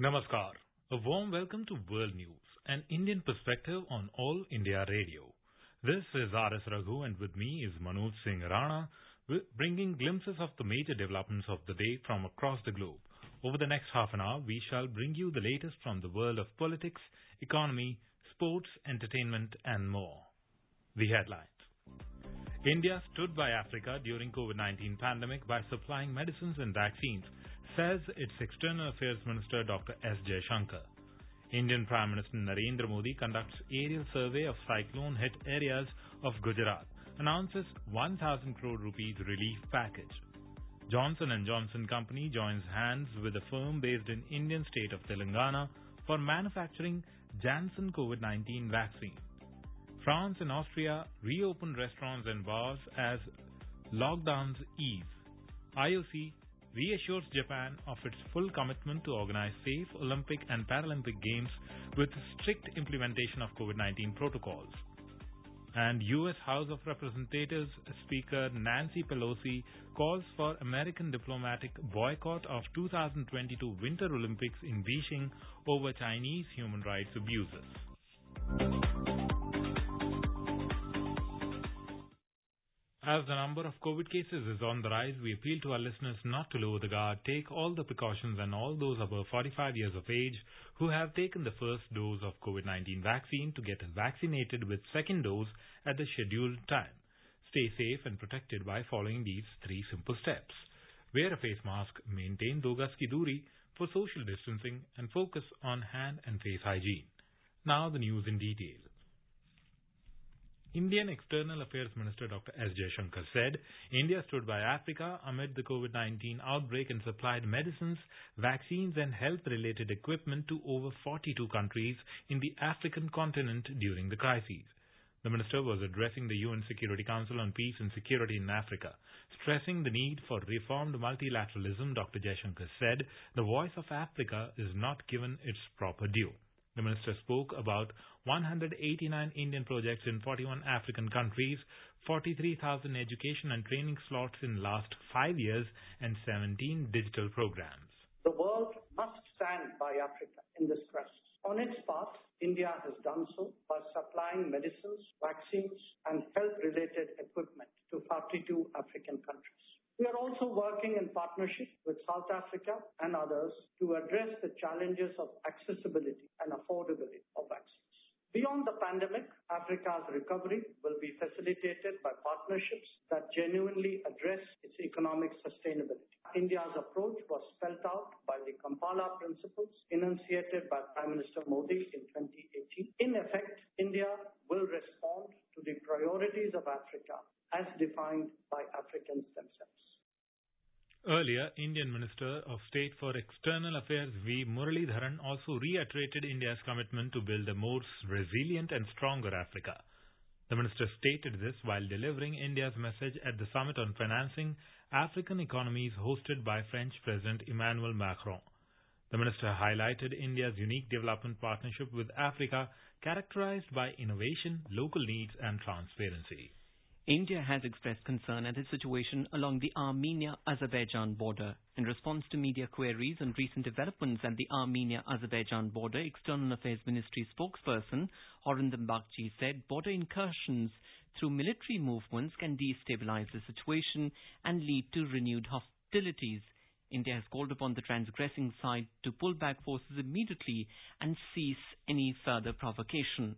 Namaskar. A warm welcome to World News, an Indian perspective on All India Radio. This is RS Raghu and with me is Manoj Singh Rana, bringing glimpses of the major developments of the day from across the globe. Over the next half an hour, we shall bring you the latest from the world of politics, economy, sports, entertainment and more. The headlines. India stood by Africa during COVID-19 pandemic by supplying medicines and vaccines, says its External Affairs Minister Dr. S. Jaishankar. Indian Prime Minister Narendra Modi conducts aerial survey of cyclone-hit areas of Gujarat, announces 1,000 crore rupees relief package. Johnson & Johnson Company joins hands with a firm based in Indian state of Telangana for manufacturing Janssen COVID-19 vaccine. France and Austria reopen restaurants and bars as lockdowns ease. IOC reassures Japan of its full commitment to organize safe Olympic and Paralympic Games with strict implementation of COVID-19 protocols. And U.S. House of Representatives Speaker Nancy Pelosi calls for American diplomatic boycott of 2022 Winter Olympics in Beijing over Chinese human rights abuses. As the number of COVID cases is on the rise, we appeal to our listeners not to lower the guard, take all the precautions, and all those above 45 years of age who have taken the first dose of COVID-19 vaccine to get vaccinated with second dose at the scheduled time. Stay safe and protected by following these three simple steps. Wear a face mask, maintain 2 gaz ki duri for social distancing, and focus on hand and face hygiene. Now the news in detail. Indian External Affairs Minister Dr. S. Jaishankar said India stood by Africa amid the COVID-19 outbreak and supplied medicines, vaccines and health-related equipment to over 42 countries in the African continent during the crisis. The minister was addressing the UN Security Council on Peace and Security in Africa. Stressing the need for reformed multilateralism, Dr. Jaishankar said the voice of Africa is not given its proper due. The minister spoke about 189 Indian projects in 41 African countries, 43,000 education and training slots in last 5 years, and 17 digital programs. The world must stand by Africa in this crisis. On its part, India has done so by supplying medicines, vaccines, and health-related equipment to 42 African countries. We are also working in partnership with South Africa and others to address the challenges of accessibility and affordability of vaccines. Beyond the pandemic, Africa's recovery will be facilitated by partnerships that genuinely address its economic sustainability. India's approach was spelled out by the Kampala principles enunciated by Prime Minister Modi in 2018. In effect, India will respond to the priorities of Africa as defined by Africans themselves. Earlier, Indian Minister of State for External Affairs V. Muralidharan also reiterated India's commitment to build a more resilient and stronger Africa. The minister stated this while delivering India's message at the summit on financing African economies hosted by French President Emmanuel Macron. The minister highlighted India's unique development partnership with Africa, characterized by innovation, local needs, and transparency. India has expressed concern at the situation along the Armenia-Azerbaijan border. In response to media queries on recent developments at the Armenia-Azerbaijan border, External Affairs Ministry spokesperson Horinder Bakshi said border incursions through military movements can destabilize the situation and lead to renewed hostilities. India has called upon the transgressing side to pull back forces immediately and cease any further provocation.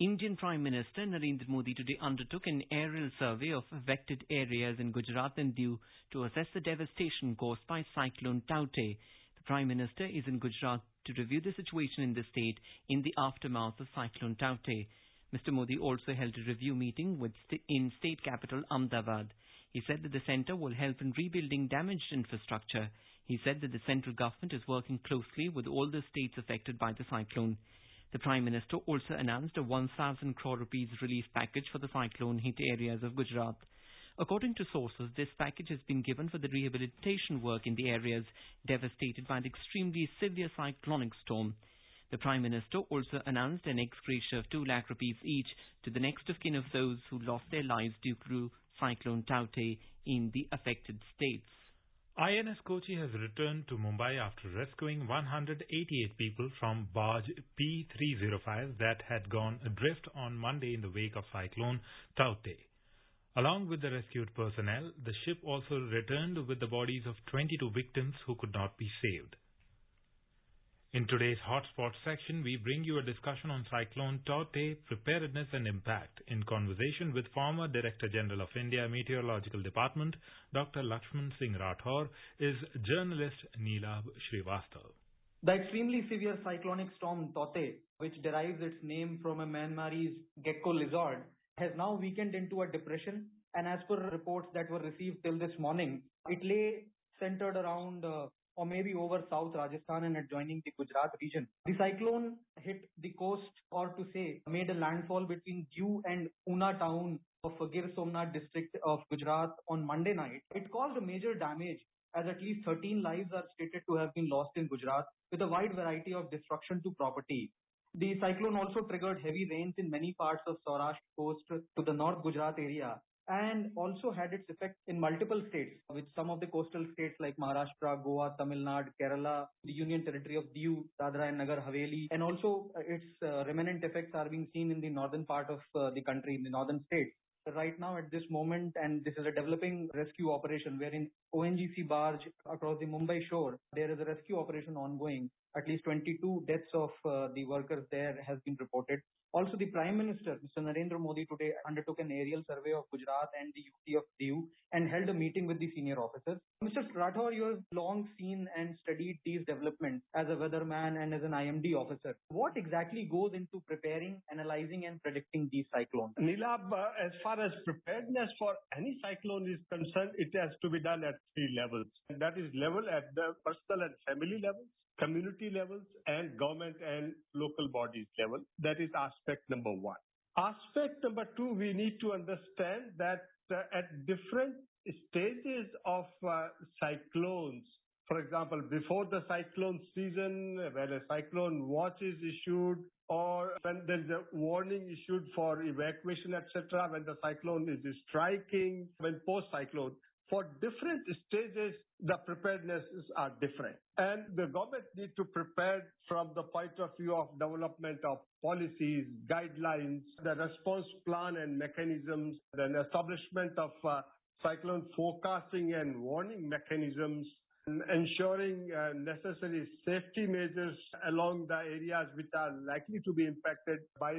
Indian Prime Minister Narendra Modi today undertook an aerial survey of affected areas in Gujarat and Diu to assess the devastation caused by Cyclone Tauktae. The Prime Minister is in Gujarat to review the situation in the state in the aftermath of Cyclone Tauktae. Mr. Modi also held a review meeting in state capital Ahmedabad. He said that the centre will help in rebuilding damaged infrastructure. He said that the central government is working closely with all the states affected by the cyclone. The Prime Minister also announced a 1,000 crore rupees relief package for the cyclone-hit areas of Gujarat. According to sources, this package has been given for the rehabilitation work in the areas devastated by the extremely severe cyclonic storm. The Prime Minister also announced an ex gratia of 2 lakh rupees each to the next of kin of those who lost their lives due to Cyclone Tauktae in the affected states. INS Kochi has returned to Mumbai after rescuing 188 people from barge P305 that had gone adrift on Monday in the wake of Cyclone Tauktae. Along with the rescued personnel, the ship also returned with the bodies of 22 victims who could not be saved. In today's Hotspot section, we bring you a discussion on Cyclone Tauktae, preparedness and impact, in conversation with former Director General of India Meteorological Department, Dr. Lakshman Singh Rathore, is journalist Neelabh Srivastava. The extremely severe cyclonic storm Tauktae, which derives its name from a Myanmarese gecko lizard, has now weakened into a depression, and as per reports that were received till this morning, it lay centered around or maybe over South Rajasthan and adjoining the Gujarat region. The cyclone hit the coast, or to say, made a landfall between Diu and Una town of Gir Somnath district of Gujarat on Monday night. It caused a major damage, as at least 13 lives are stated to have been lost in Gujarat, with a wide variety of destruction to property. The cyclone also triggered heavy rains in many parts of Saurashtra coast to the North Gujarat area, and also had its effect in multiple states, with some of the coastal states like Maharashtra, Goa, Tamil Nadu, Kerala, the Union Territory of Diu, Dadra and Nagar Haveli, and also its remnant effects are being seen in the northern part of the country, in the northern states. Right now at this moment, and this is a developing rescue operation wherein ONGC barge across the Mumbai shore, there is a rescue operation ongoing. At least 22 deaths of the workers there has been reported. Also, the Prime Minister, Mr. Narendra Modi, today undertook an aerial survey of Gujarat and the UT of Diu and held a meeting with the senior officers. Mr. Rathore, you have long seen and studied these developments as a weatherman and as an IMD officer. What exactly goes into preparing, analyzing and predicting these cyclones? Neelabh, as far as preparedness for any cyclone is concerned, it has to be done at three levels. And that is level at the personal and family levels, community levels, and government and local bodies level. That is aspect number one. Aspect number two, we need to understand that at different stages of cyclones, for example, before the cyclone season, when a cyclone watch is issued, or when there is a warning issued for evacuation, etc., when the cyclone is striking, when post-cyclone, for different stages, the preparednesses are different. And the government needs to prepare from the point of view of development of policies, guidelines, the response plan and mechanisms, the establishment of cyclone forecasting and warning mechanisms, and ensuring necessary safety measures along the areas which are likely to be impacted by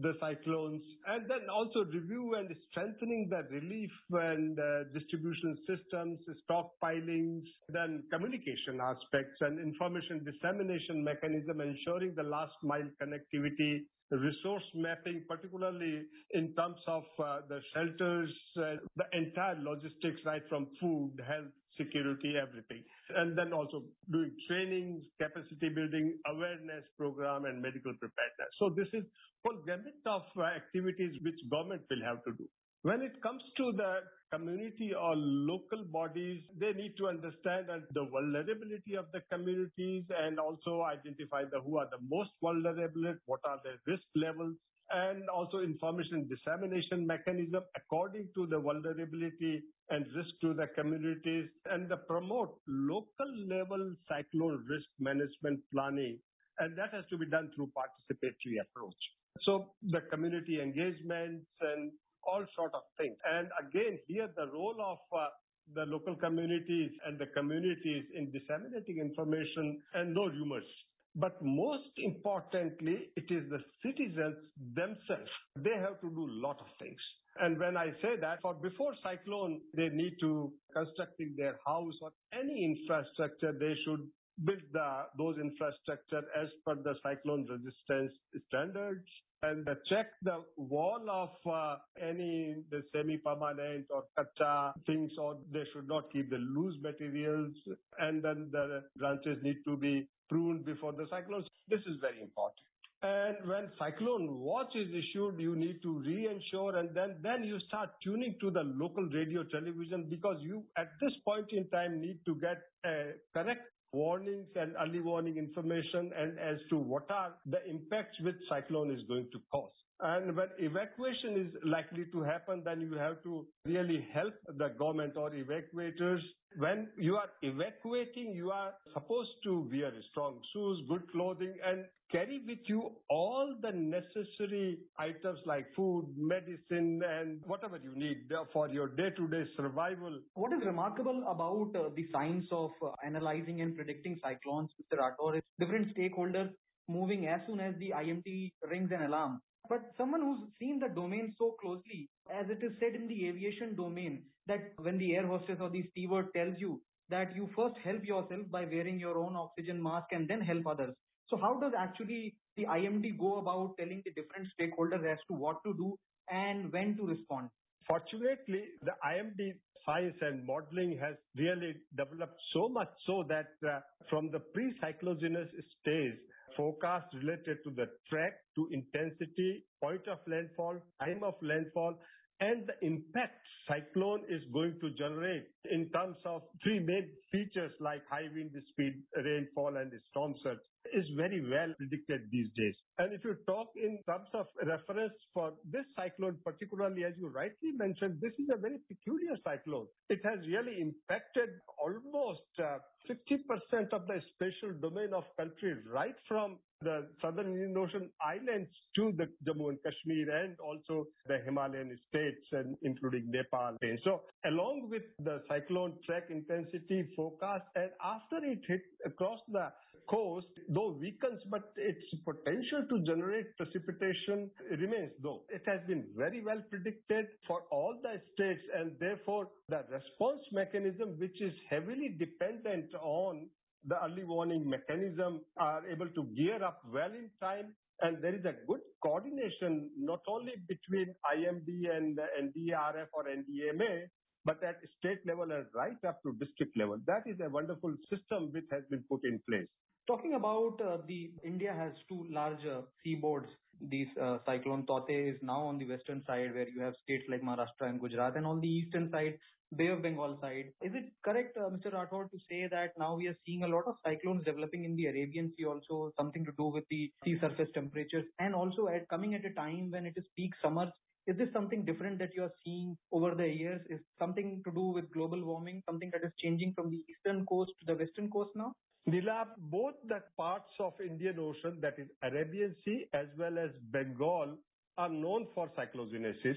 the cyclones, and then also review and strengthening the relief and distribution systems, stockpilings, then communication aspects and information dissemination mechanism, ensuring the last mile connectivity, resource mapping, particularly in terms of the shelters, the entire logistics, right from food, health, security, everything. And then also doing trainings, capacity building, awareness program, and medical preparedness. So this is whole gamut of activities which government will have to do. When it comes to the community or local bodies, they need to understand the vulnerability of the communities and also identify who are the most vulnerable, what are their risk levels, and also information dissemination mechanism according to the vulnerability and risk to the communities, and the promote local-level cyclone risk management planning. And that has to be done through participatory approach. So the community engagements and all sort of things. And again, here the role of the local communities and the communities in disseminating information and no rumors. But most importantly, it is the citizens themselves. They have to do a lot of things. And when I say that, for before cyclone, they need to constructing their house or any infrastructure, they should build those infrastructure as per the cyclone resistance standards, and check the wall of any the semi-permanent or kacha things, or they should not keep the loose materials, and then the branches need to be pruned before the cyclones. This is very important. And when cyclone watch is issued, you need to re-ensure, and then you start tuning to the local radio television, because you at this point in time need to get a correct warnings and early warning information and as to what are the impacts which cyclone is going to cause. And when evacuation is likely to happen, then you have to really help the government or evacuators. When you are evacuating, you are supposed to wear strong shoes, good clothing, and carry with you all the necessary items like food, medicine, and whatever you need for your day-to-day survival. What is remarkable about the science of analyzing and predicting cyclones, Mr. Rathore, is different stakeholders moving as soon as the IMT rings an alarm. But someone who's seen the domain so closely, as it is said in the aviation domain, that when the air hostess or the steward tells you that you first help yourself by wearing your own oxygen mask and then help others. So how does actually the IMD go about telling the different stakeholders as to what to do and when to respond? Fortunately, the IMD science and modeling has really developed so much so that from the pre-cyclogenous stage, forecast related to the track, to intensity, point of landfall, time of landfall, and the impact cyclone is going to generate in terms of three main features like high wind speed, rainfall, and storm surge is very well predicted these days. And if you talk in terms of reference for this cyclone, particularly as you rightly mentioned, this is a very peculiar cyclone. It has really impacted almost 60% of the spatial domain of country, right from the southern Indian Ocean islands to the Jammu and Kashmir and also the Himalayan states, and including Nepal. And so along with the cyclone track, intensity, forecast, and after it hit across the coast, though weakens, but its potential to generate precipitation remains though. It has been very well predicted for all the states, and therefore the response mechanism, which is heavily dependent on the early warning mechanism, are able to gear up well in time. And there is a good coordination not only between IMD and NDRF or NDMA, but at state level and right up to district level. That is a wonderful system which has been put in place. Talking about India has two larger seaboards. This Cyclone Tauktae is now on the western side, where you have states like Maharashtra and Gujarat, and on the eastern side, Bay of Bengal side. Is it correct, Mr. Rathore, to say that now we are seeing a lot of cyclones developing in the Arabian Sea also, something to do with the sea surface temperatures, and also coming at a time when it is peak summer? Is this something different that you are seeing over the years? Is something to do with global warming, something that is changing from the eastern coast to the western coast now? Neelabh, both the parts of Indian Ocean, that is Arabian Sea as well as Bengal, are known for cyclogenesis.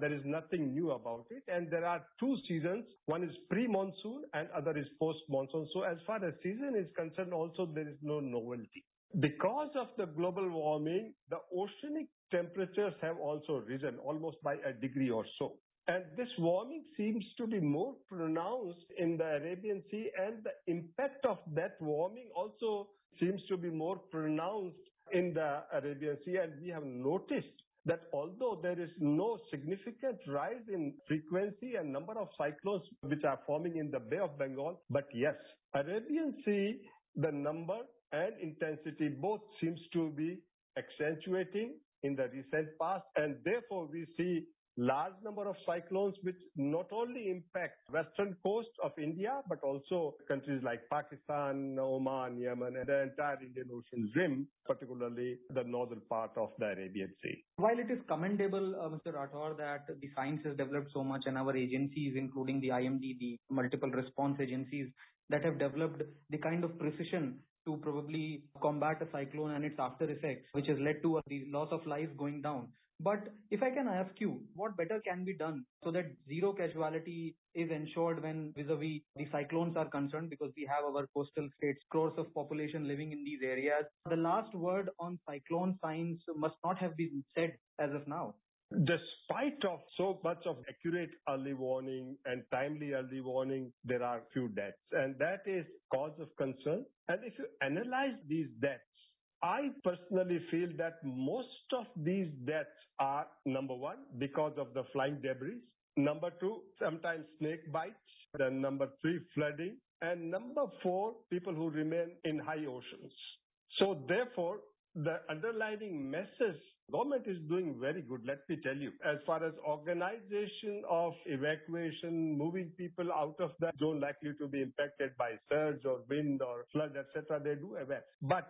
There is nothing new about it. And there are two seasons. One is pre-monsoon and other is post-monsoon. So as far as season is concerned, also there is no novelty. Because of the global warming, the oceanic temperatures have also risen almost by a degree or so. And this warming seems to be more pronounced in the Arabian Sea, and the impact of that warming also seems to be more pronounced in the Arabian Sea. And we have noticed that although there is no significant rise in frequency and number of cyclones which are forming in the Bay of Bengal, but yes, Arabian Sea, the number and intensity both seems to be accentuating in the recent past, and therefore we see large number of cyclones which not only impact western coast of India, but also countries like Pakistan, Oman, Yemen, and the entire Indian Ocean rim, particularly the northern part of the Arabian Sea. While it is commendable, Mr. Rathore, that the science has developed so much, and our agencies, including the IMD, the multiple response agencies, that have developed the kind of precision to probably combat a cyclone and its after effects, which has led to the loss of lives going down. But if I can ask you, what better can be done so that zero casualty is ensured when vis-a-vis the cyclones are concerned, because we have our coastal states, crores of population living in these areas. The last word on cyclone science must not have been said as of now. Despite of so much of accurate early warning and timely early warning, there are few deaths, and that is cause of concern. And if you analyze these deaths, I personally feel that most of these deaths are, number one, because of the flying debris, number two, sometimes snake bites, then number three, flooding, and number four, people who remain in high oceans. So therefore, the underlying message Government is doing very good, let me tell you. As far as organization of evacuation, moving people out of the zone likely to be impacted by surge or wind or flood, etc., they do aware. But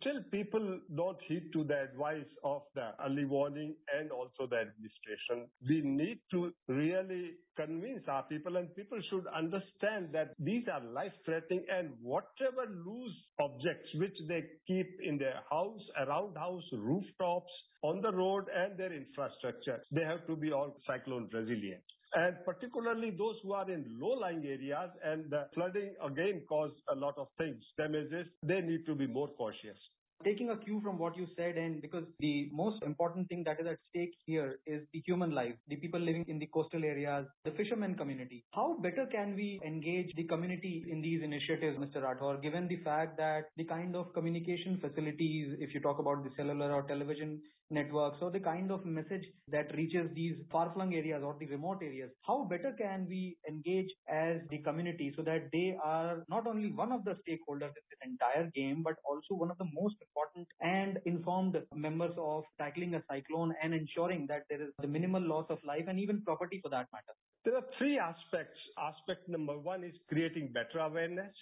still people don't heed to the advice of the early warning and also the administration. We need to really convince our people, and people should understand that these are life-threatening, and whatever loose objects which they keep in their house, around house, rooftops, on the road and their infrastructure, they have to be all cyclone resilient. And particularly those who are in low-lying areas and the flooding again caused a lot of things, damages, they need to be more cautious. Taking a cue from what you said, and because the most important thing that is at stake here is the human life, the people living in the coastal areas, the fishermen community. How better can we engage the community in these initiatives, Mr. Rathore, given the fact that the kind of communication facilities, if you talk about the cellular or television networks, or the kind of message that reaches these far-flung areas or the remote areas, how better can we engage as the community so that they are not only one of the stakeholders in this entire game, but also one of the most important and informed members of tackling a cyclone and ensuring that there is the minimal loss of life and even property for that matter? There are three aspects. Aspect number one is creating better awareness.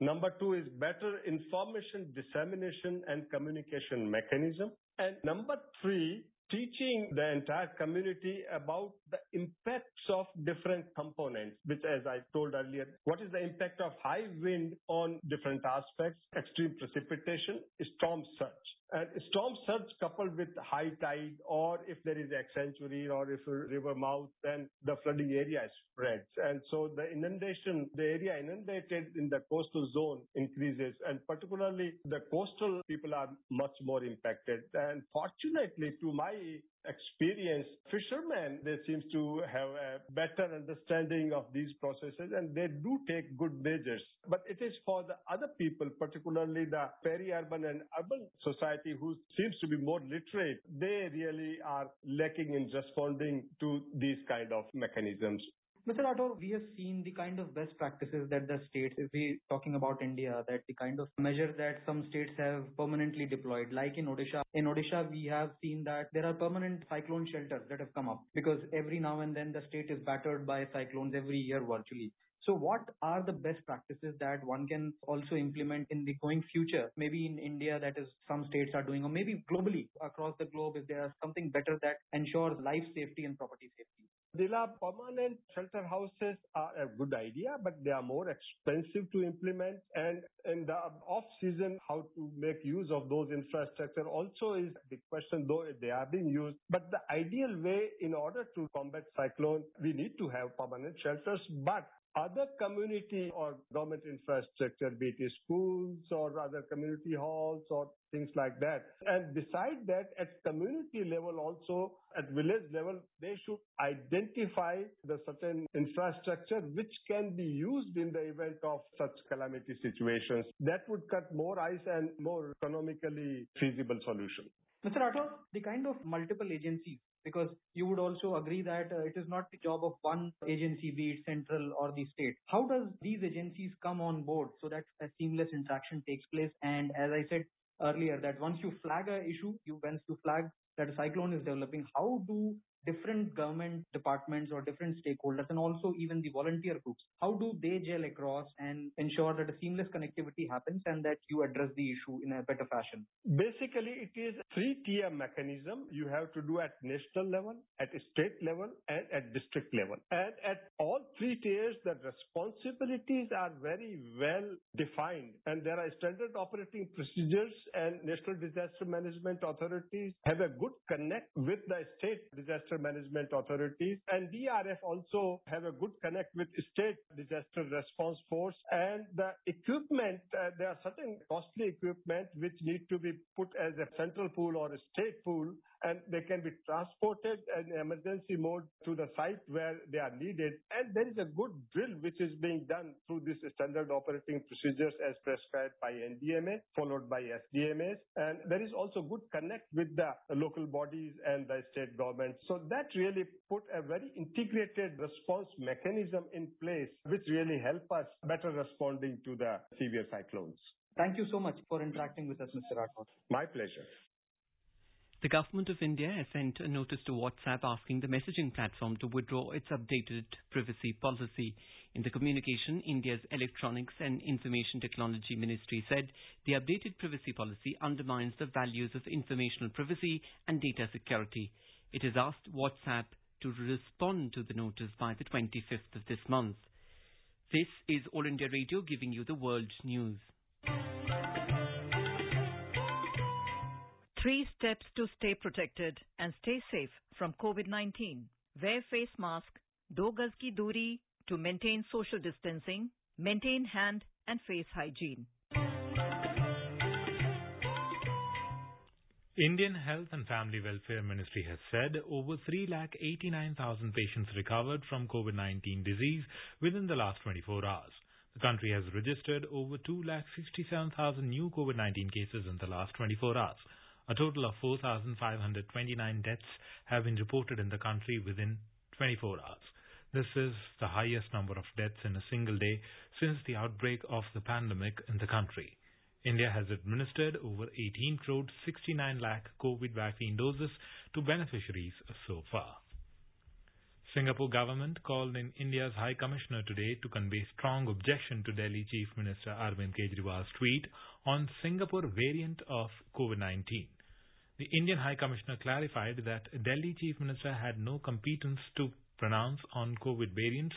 Number two is better information dissemination and communication mechanism. And number three, teaching the entire community about the impacts of different components, which, as I told earlier, what is the impact of high wind on different aspects, extreme precipitation, storm surge. And storm surge coupled with high tide, or if there is accentuary or if a river mouth, then the flooding area spreads. And so the inundation, the area inundated in the coastal zone increases, and particularly the coastal people are much more impacted. And fortunately, to my experience, fishermen, they seem to have a better understanding of these processes and they do take good measures. But it is for the other people, particularly the peri-urban and urban society who seems to be more literate, they really are lacking in responding to these kind of mechanisms. Mr. Rathore, we have seen the kind of best practices that the states, if we're talking about India, that the kind of measures that some states have permanently deployed, like in Odisha. In Odisha, we have seen that there are permanent cyclone shelters that have come up because every now and then the state is battered by cyclones every year virtually. So what are the best practices that one can also implement in the going future? Maybe in India, that is, some states are doing, or maybe globally across the globe, if there is something better that ensures life safety and property safety. Neelabh, permanent shelter houses are a good idea, but they are more expensive to implement. And in the off-season, how to make use of those infrastructure also is the question, though they are being used. But the ideal way, in order to combat cyclone, we need to have permanent shelters, but other community or government infrastructure, be it schools or other community halls or things like that. And beside that, at community level also, at village level, they should identify the certain infrastructure which can be used in the event of such calamity situations. That would cut more ice and more economically feasible solution. Mr. Rathore, the kind of multiple agencies, because you would also agree that it is not the job of one agency, be it central or the state. How does these agencies come on board so that a seamless interaction takes place? And as I said earlier, that once you flag an issue, once you flag that a cyclone is developing, how do different government departments or different stakeholders and also even the volunteer groups, how do they gel across and ensure that a seamless connectivity happens and that you address the issue in a better fashion? Basically, it is a three-tier mechanism you have to do at national level, at state level and at district level. And at all three tiers, the responsibilities are very well defined and there are standard operating procedures, and National Disaster Management Authorities have a good connect with the state disaster management authorities, and NDRF also have a good connect with state disaster response force. And the equipment, there are certain costly equipment which need to be put as a central pool or a state pool, and they can be transported in emergency mode to the site where they are needed. And there is a good drill which is being done through this standard operating procedures as prescribed by NDMA, followed by SDMAs. And there is also good connect with the local bodies and the state government. So that really put a very integrated response mechanism in place, which really help us better responding to the severe cyclones. Thank you so much for interacting with us, Mr. Rathore. My pleasure. The Government of India has sent a notice to WhatsApp asking the messaging platform to withdraw its updated privacy policy. In the communication, India's Electronics and Information Technology Ministry said the updated privacy policy undermines the values of informational privacy and data security. It has asked WhatsApp to respond to the notice by the 25th of this month. This is All India Radio giving you the world news. 3 steps to stay protected and stay safe from COVID-19. Wear face mask, 2 gaz ki doori to maintain social distancing, maintain hand and face hygiene. Indian Health and Family Welfare Ministry has said over 389,000 patients recovered from COVID-19 disease within the last 24 hours. The country has registered over 267,000 new COVID-19 cases in the last 24 hours. A total of 4,529 deaths have been reported in the country within 24 hours. This is the highest number of deaths in a single day since the outbreak of the pandemic in the country. India has administered over 18 crore 69 lakh COVID vaccine doses to beneficiaries so far. Singapore government called in India's High Commissioner today to convey strong objection to Delhi Chief Minister Arvind Kejriwal's tweet on Singapore variant of COVID-19. The Indian High Commissioner clarified that Delhi Chief Minister had no competence to pronounce on COVID variants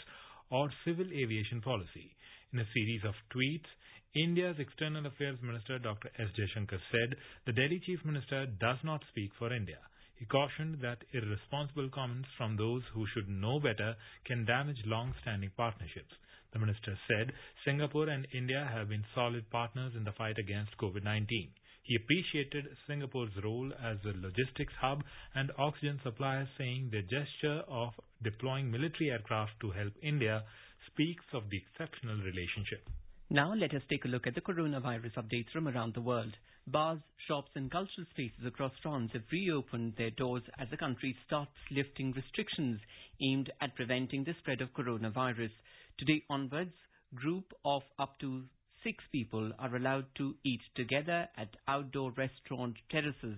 or civil aviation policy. In a series of tweets, India's External Affairs Minister Dr. S. Jaishankar said the Delhi Chief Minister does not speak for India. He cautioned that irresponsible comments from those who should know better can damage long-standing partnerships. The minister said Singapore and India have been solid partners in the fight against COVID-19. He appreciated Singapore's role as a logistics hub and oxygen supplier, saying the gesture of deploying military aircraft to help India speaks of the exceptional relationship. Now let us take a look at the coronavirus updates from around the world. Bars, shops and cultural spaces across France have reopened their doors as the country starts lifting restrictions aimed at preventing the spread of coronavirus. Today onwards, group of up to 6 people are allowed to eat together at outdoor restaurant terraces.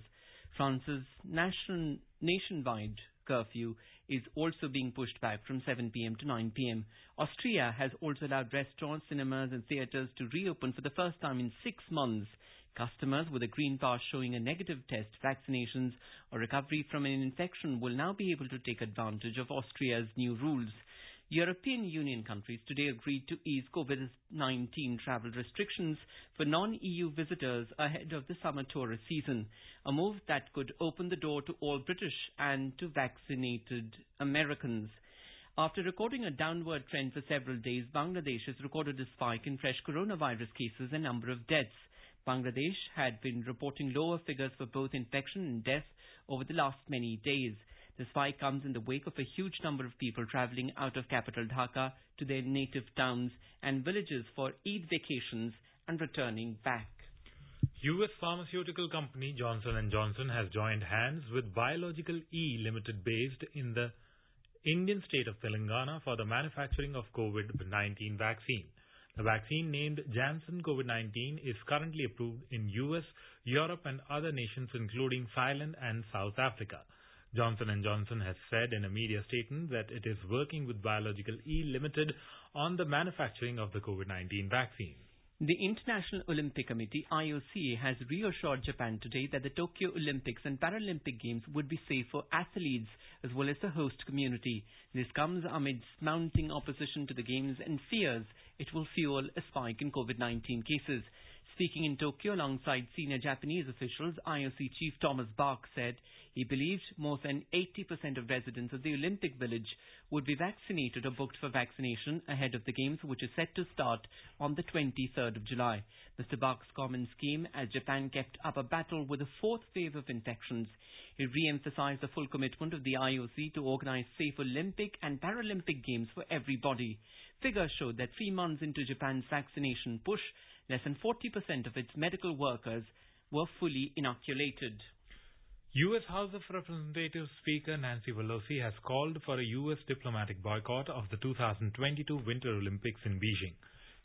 France's nationwide curfew is also being pushed back from 7 p.m. to 9 p.m. Austria has also allowed restaurants, cinemas and theatres to reopen for the first time in 6 months. Customers with a green pass showing a negative test, vaccinations or recovery from an infection will now be able to take advantage of Austria's new rules. European Union countries today agreed to ease COVID-19 travel restrictions for non-EU visitors ahead of the summer tourist season, a move that could open the door to all British and to vaccinated Americans. After recording a downward trend for several days, Bangladesh has recorded a spike in fresh coronavirus cases and number of deaths. Bangladesh had been reporting lower figures for both infection and death over the last many days. The spike comes in the wake of a huge number of people travelling out of capital Dhaka to their native towns and villages for Eid vacations and returning back. US pharmaceutical company Johnson & Johnson has joined hands with Biological E Limited based in the Indian state of Telangana for the manufacturing of COVID-19 vaccine. The vaccine named Janssen COVID-19 is currently approved in US, Europe and other nations including Thailand and South Africa. Johnson & Johnson has said in a media statement that it is working with Biological E Limited on the manufacturing of the COVID-19 vaccine. The International Olympic Committee, IOC, has reassured Japan today that the Tokyo Olympics and Paralympic Games would be safe for athletes as well as the host community. This comes amidst mounting opposition to the Games and fears it will fuel a spike in COVID-19 cases. Speaking in Tokyo alongside senior Japanese officials, IOC Chief Thomas Bach said he believed more than 80% of residents of the Olympic Village would be vaccinated or booked for vaccination ahead of the Games, which is set to start on the 23rd of July. Mr. Bach's comments came as Japan kept up a battle with a fourth wave of infections. He re-emphasized the full commitment of the IOC to organize safe Olympic and Paralympic Games for everybody. Figures showed that 3 months into Japan's vaccination push, less than 40% of its medical workers were fully inoculated. U.S. House of Representatives Speaker Nancy Pelosi has called for a U.S. diplomatic boycott of the 2022 Winter Olympics in Beijing.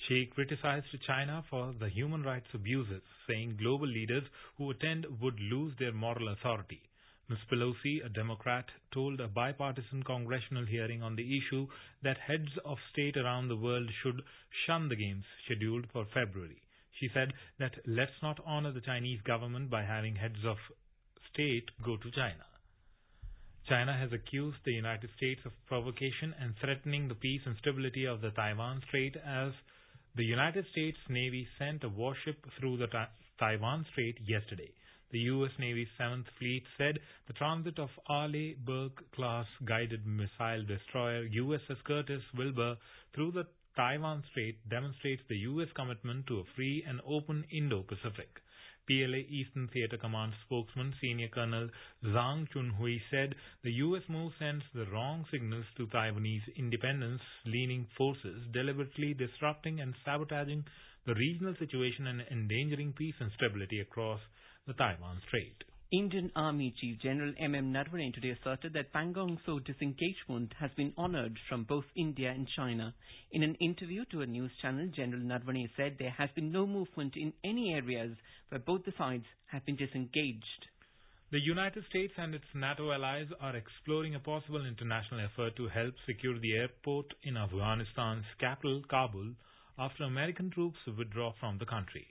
She criticized China for the human rights abuses, saying global leaders who attend would lose their moral authority. Ms. Pelosi, a Democrat, told a bipartisan congressional hearing on the issue that heads of state around the world should shun the games scheduled for February. She said that let's not honor the Chinese government by having heads of state go to China. China has accused the United States of provocation and threatening the peace and stability of the Taiwan Strait as the United States Navy sent a warship through the Taiwan Strait yesterday. The U.S. Navy's 7th Fleet said the transit of Arleigh Burke-class guided missile destroyer USS Curtis Wilbur through the Taiwan Strait demonstrates the U.S. commitment to a free and open Indo-Pacific. PLA Eastern Theater Command spokesman Senior Colonel Zhang Chunhui said the U.S. move sends the wrong signals to Taiwanese independence-leaning forces, deliberately disrupting and sabotaging the regional situation and endangering peace and stability across the Taiwan Strait. Indian Army Chief General M M Narwane today asserted that Pangong-so disengagement has been honoured from both India and China. In an interview to a news channel, General Narwane said there has been no movement in any areas where both the sides have been disengaged. The United States and its NATO allies are exploring a possible international effort to help secure the airport in Afghanistan's capital, Kabul, after American troops withdraw from the country.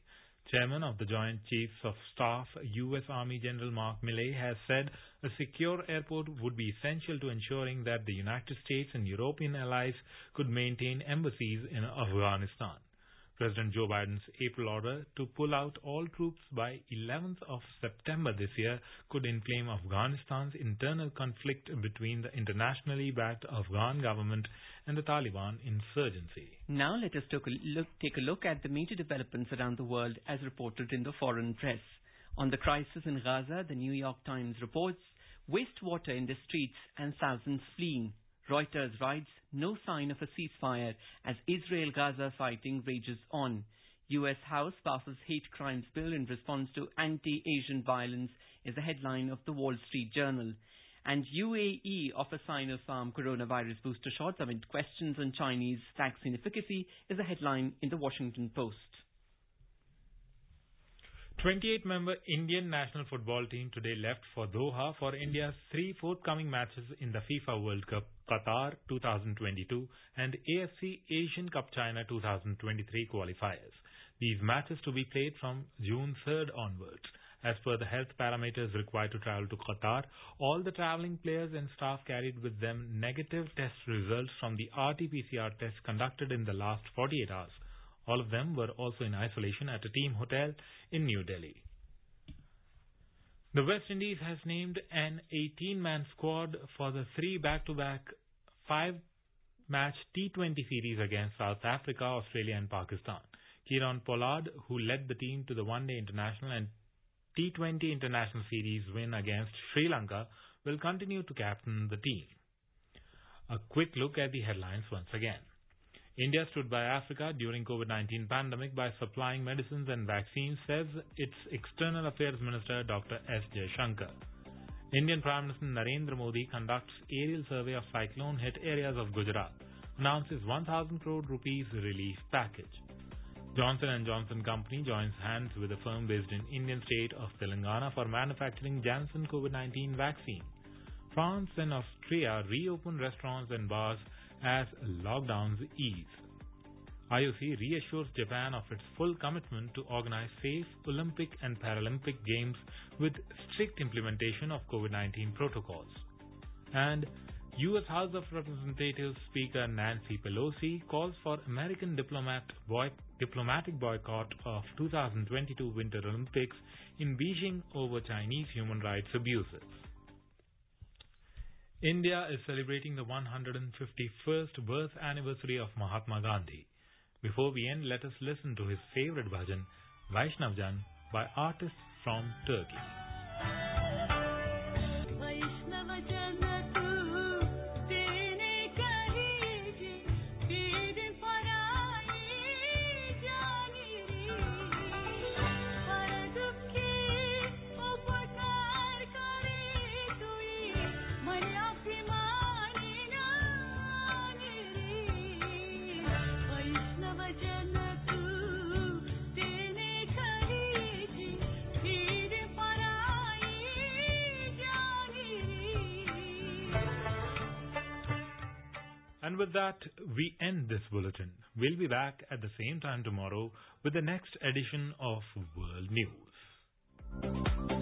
Chairman of the Joint Chiefs of Staff, U.S. Army General Mark Milley, has said a secure airport would be essential to ensuring that the United States and European allies could maintain embassies in Afghanistan. President Joe Biden's April order to pull out all troops by 11th of September this year could inflame Afghanistan's internal conflict between the internationally backed Afghan government and the Taliban insurgency. Now let us take a look at the major developments around the world as reported in the foreign press. On the crisis in Gaza, the New York Times reports wastewater in the streets and thousands fleeing. Reuters writes, no sign of a ceasefire as Israel-Gaza fighting rages on. U.S. House passes hate crimes bill in response to anti-Asian violence is the headline of the Wall Street Journal. And UAE offers Sinopharm coronavirus booster shots amid questions on Chinese vaccine efficacy is the headline in the Washington Post. 28-member Indian national football team today left for Doha for India's three forthcoming matches in the FIFA World Cup Qatar 2022 and AFC Asian Cup China 2023 qualifiers. These matches to be played from June 3rd onwards. As per the health parameters required to travel to Qatar, all the travelling players and staff carried with them negative test results from the RT-PCR test conducted in the last 48 hours. All of them were also in isolation at a team hotel in New Delhi. The West Indies has named an 18-man squad for the three back-to-back five-match T20 series against South Africa, Australia and Pakistan. Kieron Pollard, who led the team to the one-day international and T20 international series win against Sri Lanka, will continue to captain the team. A quick look at the headlines once again. India stood by Africa during COVID-19 pandemic by supplying medicines and vaccines, says its External Affairs Minister Dr. S. Jaishankar. Indian Prime Minister Narendra Modi conducts aerial survey of cyclone-hit areas of Gujarat, announces 1,000 crore rupees relief package. Johnson & Johnson Company joins hands with a firm based in Indian state of Telangana for manufacturing Janssen COVID-19 vaccine. France and Austria reopen restaurants and bars as lockdowns ease. IOC reassures Japan of its full commitment to organize safe Olympic and Paralympic Games with strict implementation of COVID-19 protocols. And U.S. House of Representatives Speaker Nancy Pelosi calls for American diplomatic boycott of 2022 Winter Olympics in Beijing over Chinese human rights abuses. India is celebrating the 151st birth anniversary of Mahatma Gandhi. Before we end, let us listen to his favorite bhajan, Vaishnav Jan, by artists from Turkey. And with that, we end this bulletin. We'll be back at the same time tomorrow with the next edition of World News.